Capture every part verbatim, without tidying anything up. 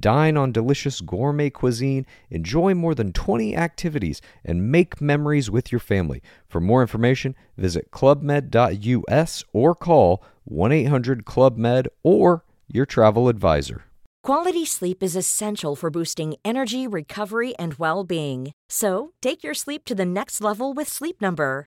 Dine on delicious gourmet cuisine, enjoy more than twenty activities, and make memories with your family. For more information, visit club med dot U S or call one eight hundred club med or your travel advisor. Quality sleep is essential for boosting energy, recovery, and well-being. So, take your sleep to the next level with Sleep Number.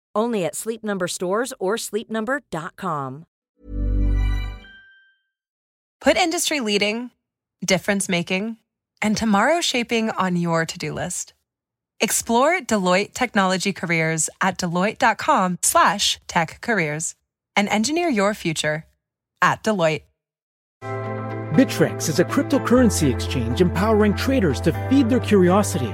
Only at Sleep Number stores or sleep number dot com. Put industry-leading, difference-making, and tomorrow-shaping on your to-do list. Explore Deloitte Technology Careers at deloitte dot com slash tech careers and engineer your future at Deloitte. Bittrex is a cryptocurrency exchange empowering traders to feed their curiosity.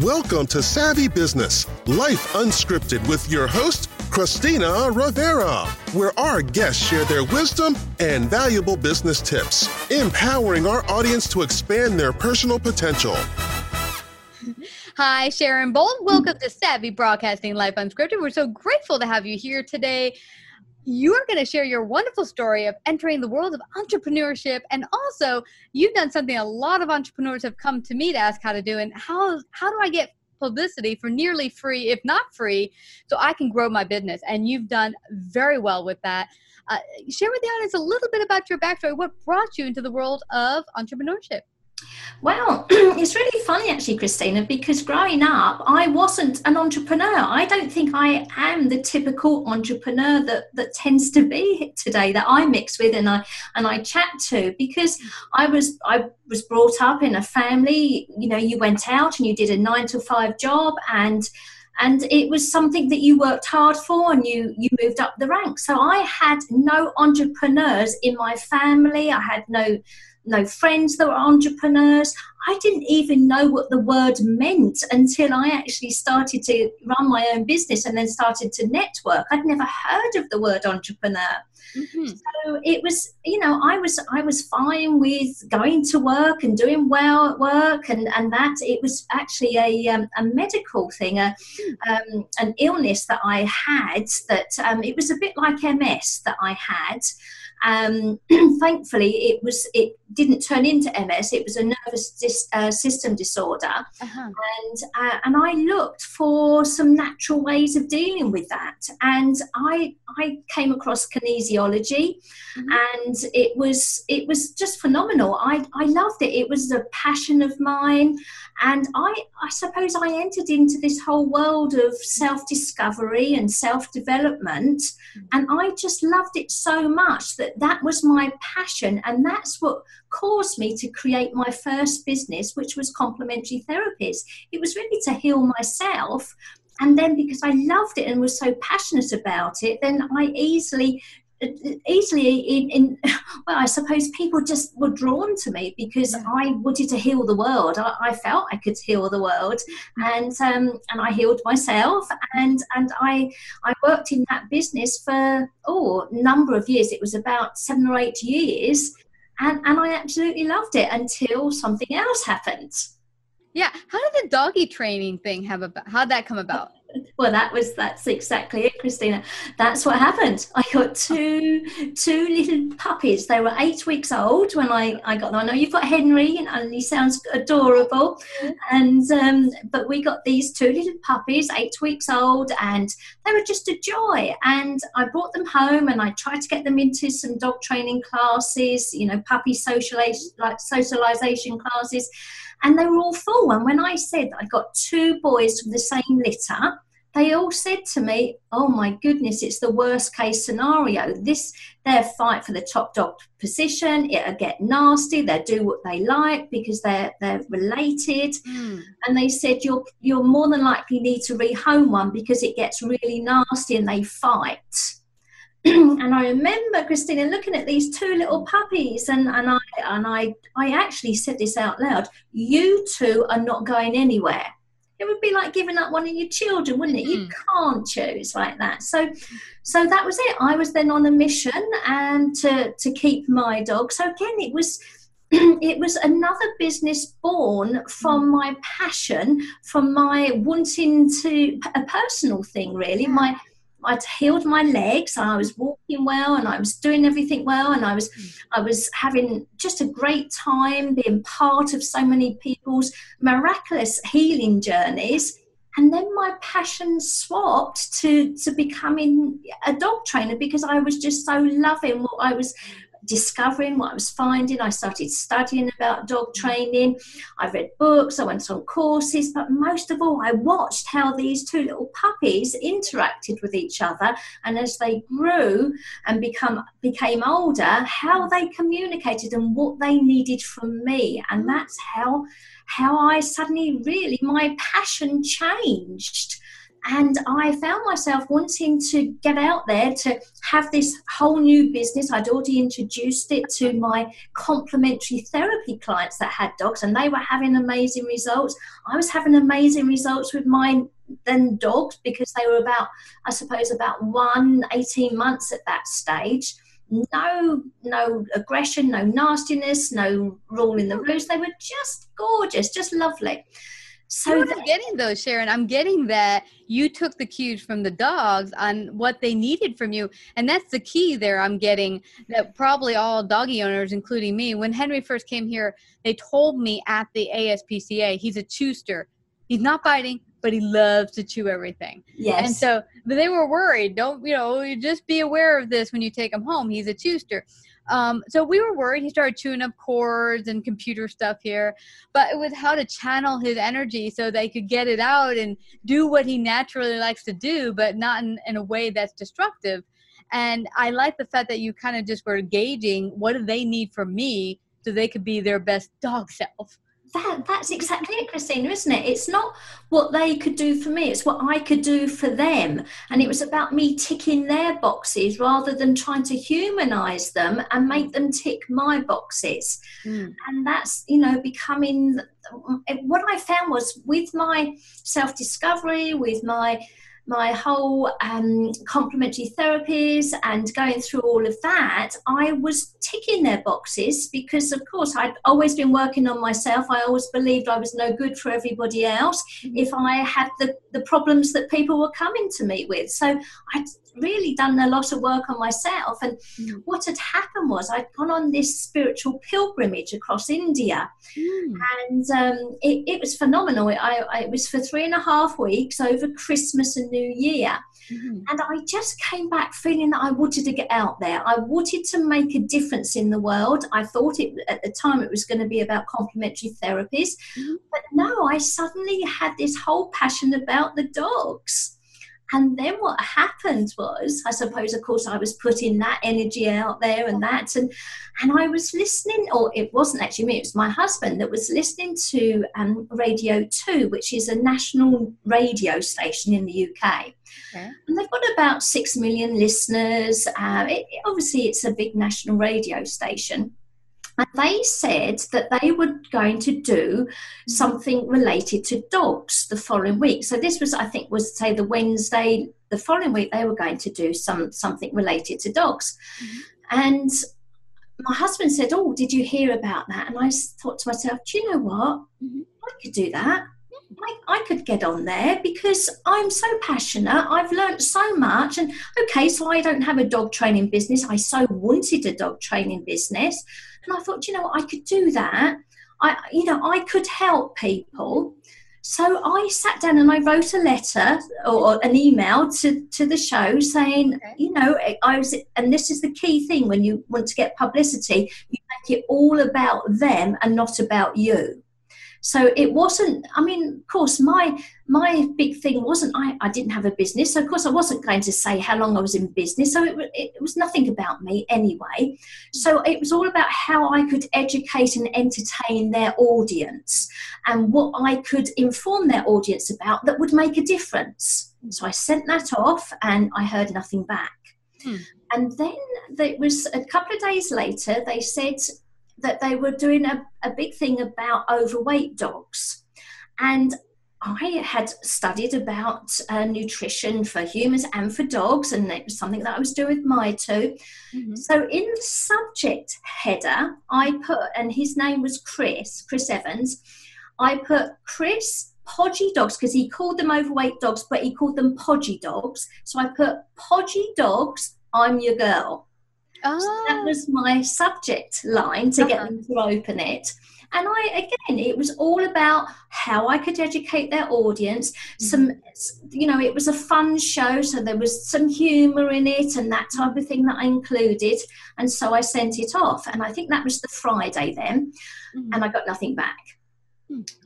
Welcome to Savvy Business, Life Unscripted, with your host, Christina Rivera, where our guests share their wisdom and valuable business tips, empowering our audience to expand their personal potential. Hi, Sharon Bolt. Welcome to Savvy Broadcasting Life Unscripted. We're so grateful to have you here today. You're going to share your wonderful story of entering the world of entrepreneurship, and also you've done something a lot of entrepreneurs have come to me to ask how to do, and how how do I get publicity for nearly free, if not free, so I can grow my business. And you've done very well with that. Uh, share with the audience a little bit about your backstory. What brought you into the world of entrepreneurship? Well, it's really funny actually, Christina, because growing up, I wasn't an entrepreneur. I don't think I am the typical entrepreneur that, that tends to be today, that I mix with and I and I chat to, because I was I was brought up in a family, you know, you went out and you did a nine to five job, and and it was something that you worked hard for, and you, you moved up the ranks. So I had no entrepreneurs in my family. I had no no friends that were entrepreneurs. I didn't even know what the word meant until I actually started to run my own business and then started to network. I'd never heard of the word entrepreneur. Mm-hmm. So it was, you know, I was I was fine with going to work and doing well at work, and, and that it was actually a um, a medical thing, a, um, an illness that I had that um, it was a bit like M S that I had. Um, thankfully, it was it didn't turn into M S. It was a nervous dis, uh, system disorder, uh-huh. and uh, and I looked for some natural ways of dealing with that. And I I came across kinesiology, mm-hmm. and it was it was just phenomenal. I, I loved it. It was a passion of mine, and I I suppose I entered into this whole world of self-discovery and self-development, mm-hmm. and I just loved it so much that. That was my passion, and that's what caused me to create my first business, which was complementary therapies. It was really to heal myself And then because I loved it and was so passionate about it, then I easily, easily in, in well, I suppose people just were drawn to me because yeah. I wanted to heal the world. I, I felt I could heal the world, and um, and I healed myself, and and I I worked in that business for oh a number of years. It was about seven or eight years, and and I absolutely loved it until something else happened. Yeah, how did the doggy training thing have about? How'd that come about? Well, that was that's exactly it, Christina. That's what happened. I got two two little puppies. They were eight weeks old when I, I got them. I know you've got Henry, and he sounds adorable. And um, but we got these two little puppies, eight weeks old, and they were just a joy. And I brought them home, and I tried to get them into some dog training classes, you know, puppy socialization, like socialization classes. And they were all full. And when I said I got two boys from the same litter, they all said to me, oh, my goodness, it's the worst case scenario. This, they'll fight for the top dog position. It'll get nasty. They'll do what they like because they're, they're related. Mm. And they said, you'll, you'll more than likely need to rehome one because it gets really nasty and they fight. And I remember, Christina, looking at these two little puppies, and, and I and I I actually said this out loud. You two are not going anywhere. It would be like giving up one of your children, wouldn't it? Mm. You can't choose like that. So, so that was it. I was then on a mission and to to keep my dog. So again, it was. It was another business born from my passion, from my wanting to a personal thing, really. Yeah. My I'd healed my legs, and I was walking well, and I was doing everything well, and I was I was having just a great time being part of so many people's miraculous healing journeys. And then my passion swapped to, to becoming a dog trainer because I was just so loving what I was discovering, what I was finding. I started studying about dog training. I read books, I went on courses, but most of all, I watched how these two little puppies interacted with each other, and as they grew and become became older, how they communicated and what they needed from me. And that's how how I suddenly really, my passion changed. And I found myself wanting to get out there to have this whole new business. I'd already introduced it to my complementary therapy clients that had dogs, and they were having amazing results. I was having amazing results with my then dogs because they were about, I suppose, about one, eighteen months at that stage. No, no aggression, no nastiness, no ruling the roost. They were just gorgeous, just lovely. So you know what I'm getting though, Sharon, I'm getting that you took the cues from the dogs on what they needed from you. And that's the key there. I'm getting that probably all doggy owners, including me, when Henry first came here, they told me at the A S P C A, he's a chewster. He's not biting, but he loves to chew everything. Yes. And so but they were worried. Don't, you know, just be aware of this when you take him home. He's a chewster. Um, so we were worried. He started chewing up cords and computer stuff here, but it was how to channel his energy so they could get it out and do what he naturally likes to do, but not in, in a way that's destructive. And I like the fact that you kind of just were gauging what do they need from me so they could be their best dog self. That, that's exactly it, Christina, isn't it? It's not what they could do for me. It's what I could do for them. And it was about me ticking their boxes rather than trying to humanize them and make them tick my boxes. Mm. And that's, you know, becoming what I found was with my self-discovery, with my my whole um, complementary therapies and going through all of that, I was ticking their boxes because, of course, I'd always been working on myself. I always believed I was no good for everybody else if I had the, the problems that people were coming to me with. So I'd really done a lot of work on myself. And mm. what had happened was I'd gone on this spiritual pilgrimage across India. Mm. And um, it, it was phenomenal. It, I, I, it was for three and a half weeks over Christmas and New Year. Mm. And I just came back feeling that I wanted to get out there. I wanted to make a difference in the world. I thought it, at the time it was going to be about complementary therapies. Mm. But no, I suddenly had this whole passion about the dogs. And then what happened was, I suppose, of course, I was putting that energy out there and that, and and I was listening, or it wasn't actually me, it was my husband that was listening to um, Radio two, which is a national radio station in the U K. Yeah. And they've got about six million listeners. Uh, it, it, obviously, it's a big national radio station. And they said that they were going to do something related to dogs the following week. So this was, I think, was, say, the Wednesday, the following week, they were going to do some something related to dogs. Mm-hmm. And my husband said, oh, did you hear about that? And I thought to myself, do you know what? I could do that. I, I could get on there because I'm so passionate. I've learned so much. And, okay, so I don't have a dog training business. I so wanted a dog training business. And I thought, you know, I could do that. I, you know, I could help people. So I sat down and I wrote a letter or an email to, to the show saying, okay. you know, I was, and this is the key thing when you want to get publicity, you make it all about them and not about you. So it wasn't, I mean, of course, my my big thing wasn't, I, I didn't have a business. So, of course, I wasn't going to say how long I was in business. So it, it was nothing about me anyway. So it was all about how I could educate and entertain their audience and what I could inform their audience about that would make a difference. So I sent that off and I heard nothing back. Hmm. And then it was a couple of days later, they said that they were doing a, a big thing about overweight dogs. And I had studied about uh, nutrition for humans and for dogs, and it was something that I was doing with my two. Mm-hmm. So in the subject header, I put, and his name was Chris, Chris Evans, I put Chris Podgy Dogs, because he called them overweight dogs, but he called them podgy dogs. So I put Podgy Dogs, I'm your girl. Oh. So that was my subject line to get them to open it. And I, again, it was all about how I could educate their audience. Some, you know, it was a fun show, so there was some humour in it and that type of thing that I included. And so I sent it off. And I think that was the Friday then. Mm-hmm. And I got nothing back.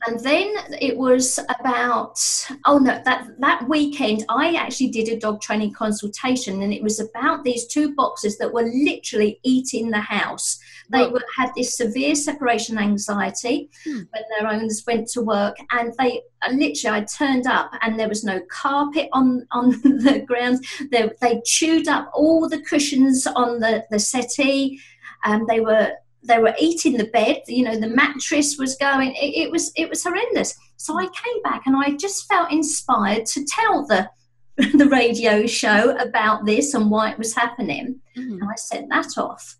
And then it was about, oh no, that, that weekend I actually did a dog training consultation, and it was about these two boxers that were literally eating the house. They oh. were, had this severe separation anxiety hmm. when their owners went to work, and they literally, I turned up and there was no carpet on, on the ground. They, they chewed up all the cushions on the, the settee, and um, they were... They were eating the bed, you know, the mattress was going, it, it was it was horrendous. So I came back and I just felt inspired to tell the, the radio show about this and why it was happening. Mm-hmm. And I sent that off.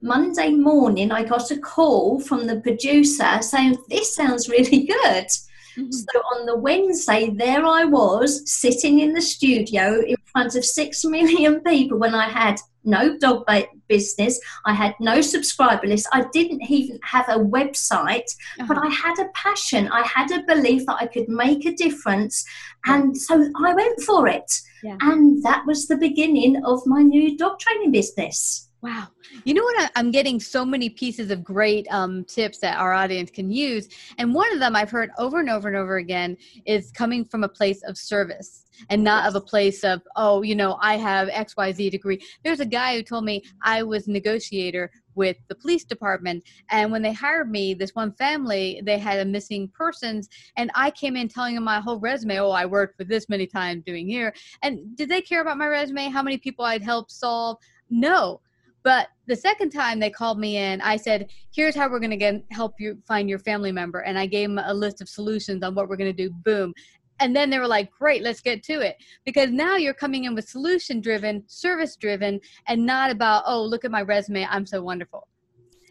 Monday morning, I got a call from the producer saying, this sounds really good. Mm-hmm. So on the Wednesday, there I was sitting in the studio in front of six million people when I had no dog business, I had no subscriber list, I didn't even have a website, uh-huh. but I had a passion, I had a belief that I could make a difference, and so I went for it. Yeah. And that was the beginning of my new dog training business. Wow. You know what? I'm getting so many pieces of great um, tips that our audience can use. And one of them I've heard over and over and over again is coming from a place of service and not of a place of, oh, you know, I have X Y Z degree. There's a guy who told me I was a negotiator with the police department. And when they hired me, this one family, they had a missing persons. And I came in telling them my whole resume. Oh, I worked with this many times doing here. And did they care about my resume? How many people I'd helped solve? No. But the second time they called me in, I said, here's how we're going to help you find your family member. And I gave them a list of solutions on what we're going to do. Boom. And then they were like, great, let's get to it. Because now you're coming in with solution-driven, service-driven, and not about, oh, look at my resume, I'm so wonderful.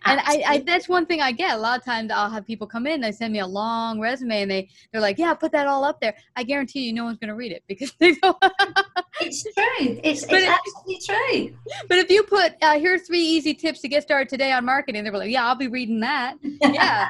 And I, I, that's one thing I get. A lot of times I'll have people come in, they send me a long resume, and they, they're like, yeah, put that all up there. I guarantee you no one's going to read it because they don't. It's true. It's, it's if, absolutely true. But if you put, uh, here are three easy tips to get started today on marketing, they're like, yeah, I'll be reading that. Yeah.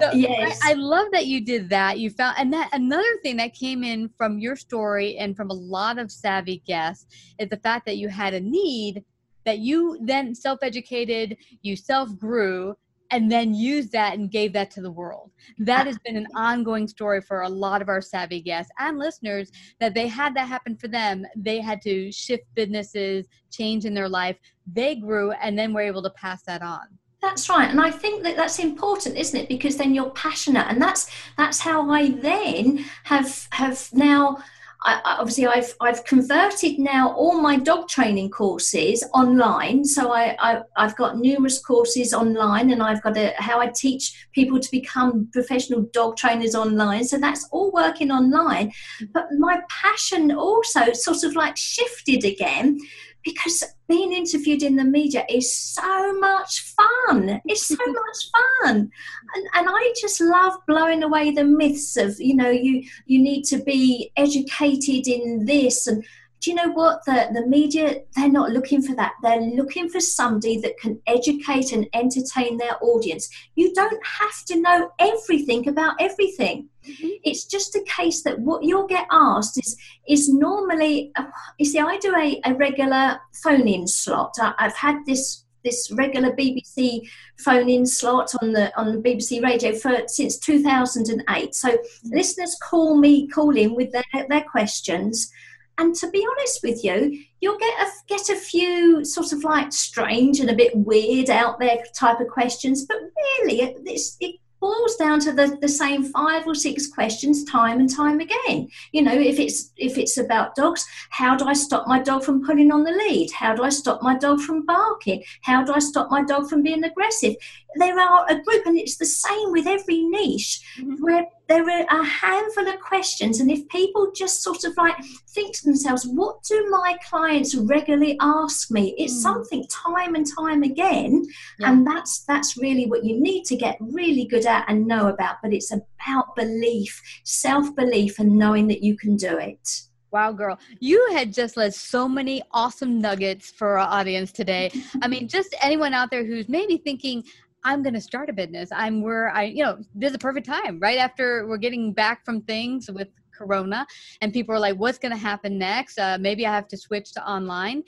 So yes. I, I love that you did that. You found, and that another thing that came in from your story and from a lot of savvy guests is the fact that you had a need that you then self-educated, you self-grew, and then used that and gave that to the world. That has been an ongoing story for a lot of our savvy guests and listeners, that they had that happen for them. They had to shift businesses, change in their life. They grew and then were able to pass that on. That's right. And I think that that's important, isn't it? Because then you're passionate. And that's that's how I then have have now... I, obviously, I've I've converted now all my dog training courses online. So I, I, I've got numerous courses online, and I've got a, how I teach people to become professional dog trainers online. So that's all working online. But my passion also sort of like shifted again, because being interviewed in the media is so much fun. It's so much fun. And, and I just love blowing away the myths of, you know, you, you need to be educated in this. And do you know what? The, the media, they're not looking for that. They're looking for somebody that can educate and entertain their audience. You don't have to know everything about everything. Mm-hmm. It's just a case that what you'll get asked is is normally, uh, you see, I do a, a regular phone-in slot. I, I've had this this regular B B C phone-in slot on the on the B B C Radio for since two thousand eight. So mm-hmm. listeners call me, call in with their, their questions. And to be honest with you, you'll get a, get a few sort of like strange and a bit weird out there type of questions. But really, it, it's, it boils down to the, the same five or six questions time and time again. You know, if it's if it's about dogs, how do I stop my dog from pulling on the lead? How do I stop my dog from barking? How do I stop my dog from being aggressive? There are a group, and it's the same with every niche, mm-hmm. where there are a handful of questions. And if people just sort of like think to themselves, what do my clients regularly ask me? It's mm. something time and time again. Yeah. And that's that's really what you need to get really good at and know about. But it's about belief, self-belief, and knowing that you can do it. Wow, girl, you had just led so many awesome nuggets for our audience today. I mean, just anyone out there who's maybe thinking, I'm going to start a business. I'm where I, you know, this is the perfect time, right after we're getting back from things with Corona, and people are like, what's going to happen next? Uh, maybe I have to switch to online.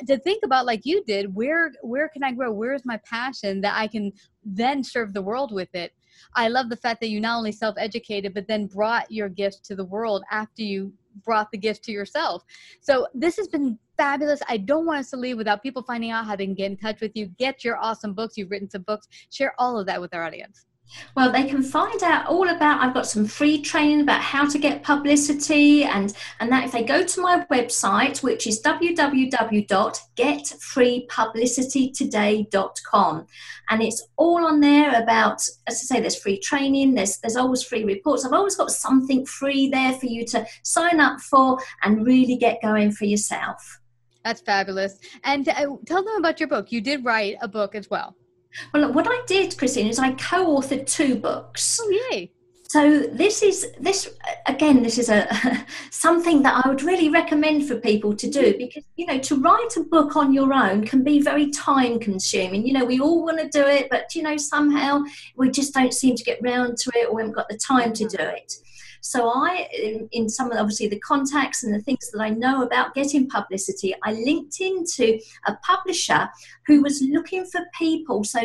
Uh, to think about, like you did, where, where can I grow? Where's my passion that I can then serve the world with it? I love the fact that you not only self-educated, but then brought your gifts to the world after you brought the gift to yourself. So this has been fabulous. I don't want us to leave without people finding out how they can get in touch with you, get your awesome books. You've written some books. Share all of that with our audience. Well, they can find out all about, I've got some free training about how to get publicity, and, and that if they go to my website, which is w w w dot get free publicity today dot com. And it's all on there about, as I say, there's free training, there's, there's always free reports. I've always got something free there for you to sign up for and really get going for yourself. That's fabulous. And uh, tell them about your book. You did write a book as well. Well, what I did, Christine, is I co-authored two books. Oh, yay. So this is, this again, this is a something that I would really recommend for people to do, because, you know, to write a book on your own can be very time consuming. You know, we all want to do it, but, you know, somehow we just don't seem to get round to it, or we haven't got the time to do it. So I, in, in some of, obviously, the contacts and the things that I know about getting publicity, I linked into a publisher who was looking for people. So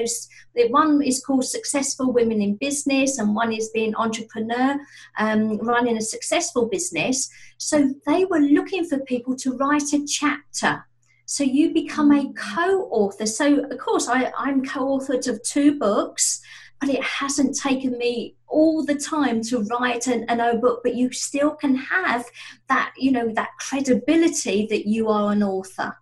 the one is called Successful Women in Business, and one is being entrepreneur, um, running a successful business. So they were looking for people to write a chapter. So you become a co-author. So, of course, I, I'm co-authored of two books, but it hasn't taken me all the time to write an, an O book, but you still can have that, you know, that credibility that you are an author.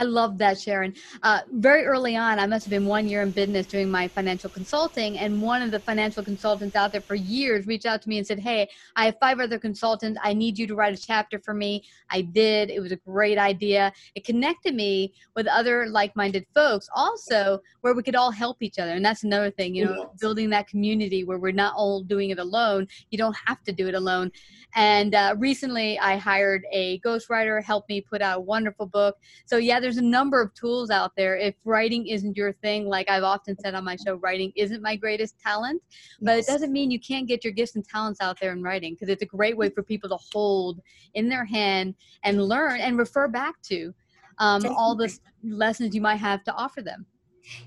I love that, Sharon. Uh, very early on, I must have been one year in business doing my financial consulting, and one of the financial consultants out there for years reached out to me and said, hey, I have five other consultants. I need you to write a chapter for me. I did. It was a great idea. It connected me with other like-minded folks also, where we could all help each other. And that's another thing, you know, yes. building that community where we're not all doing it alone. You don't have to do it alone. And uh, recently, I hired a ghostwriter, helped me put out a wonderful book. So yeah, there's a number of tools out there. If writing isn't your thing, like I've often said on my show, writing isn't my greatest talent, but yes. it doesn't mean you can't get your gifts and talents out there in writing, because it's a great way for people to hold in their hand and learn and refer back to um, all the lessons you might have to offer them.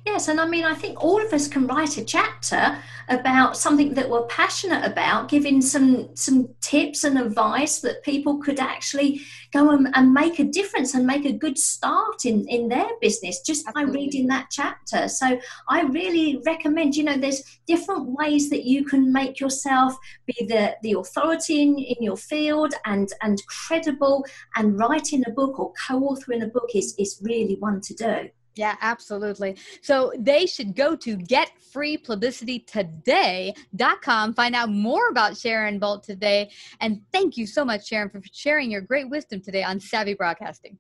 Yes, and I mean, I think all of us can write a chapter about something that we're passionate about, giving some some tips and advice that people could actually go and, and make a difference and make a good start in, in their business just Absolutely. by reading that chapter. So I really recommend, you know, there's different ways that you can make yourself be the, the authority in, in your field and, and credible, and writing a book or co-authoring a book is, is really one to do. Yeah, absolutely. So they should go to get free publicity today dot com, find out more about Sharon Bolt today. And thank you so much, Sharon, for sharing your great wisdom today on Savvy Broadcasting.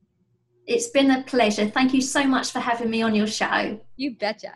It's been a pleasure. Thank you so much for having me on your show. You betcha.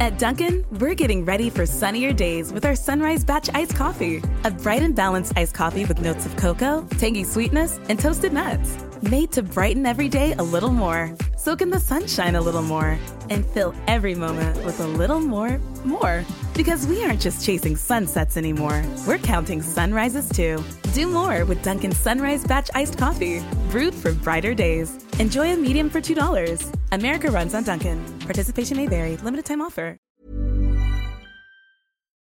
At Dunkin', we're getting ready for sunnier days with our Sunrise Batch Iced Coffee, a bright and balanced iced coffee with notes of cocoa, tangy sweetness, and toasted nuts, made to brighten every day a little more. Soak in the sunshine a little more, and fill every moment with a little more, more. Because we aren't just chasing sunsets anymore, we're counting sunrises too. Do more with Dunkin's Sunrise Batch Iced Coffee, brewed for brighter days. Enjoy a medium for two dollars. America runs on Dunkin'. Participation may vary. Limited time offer.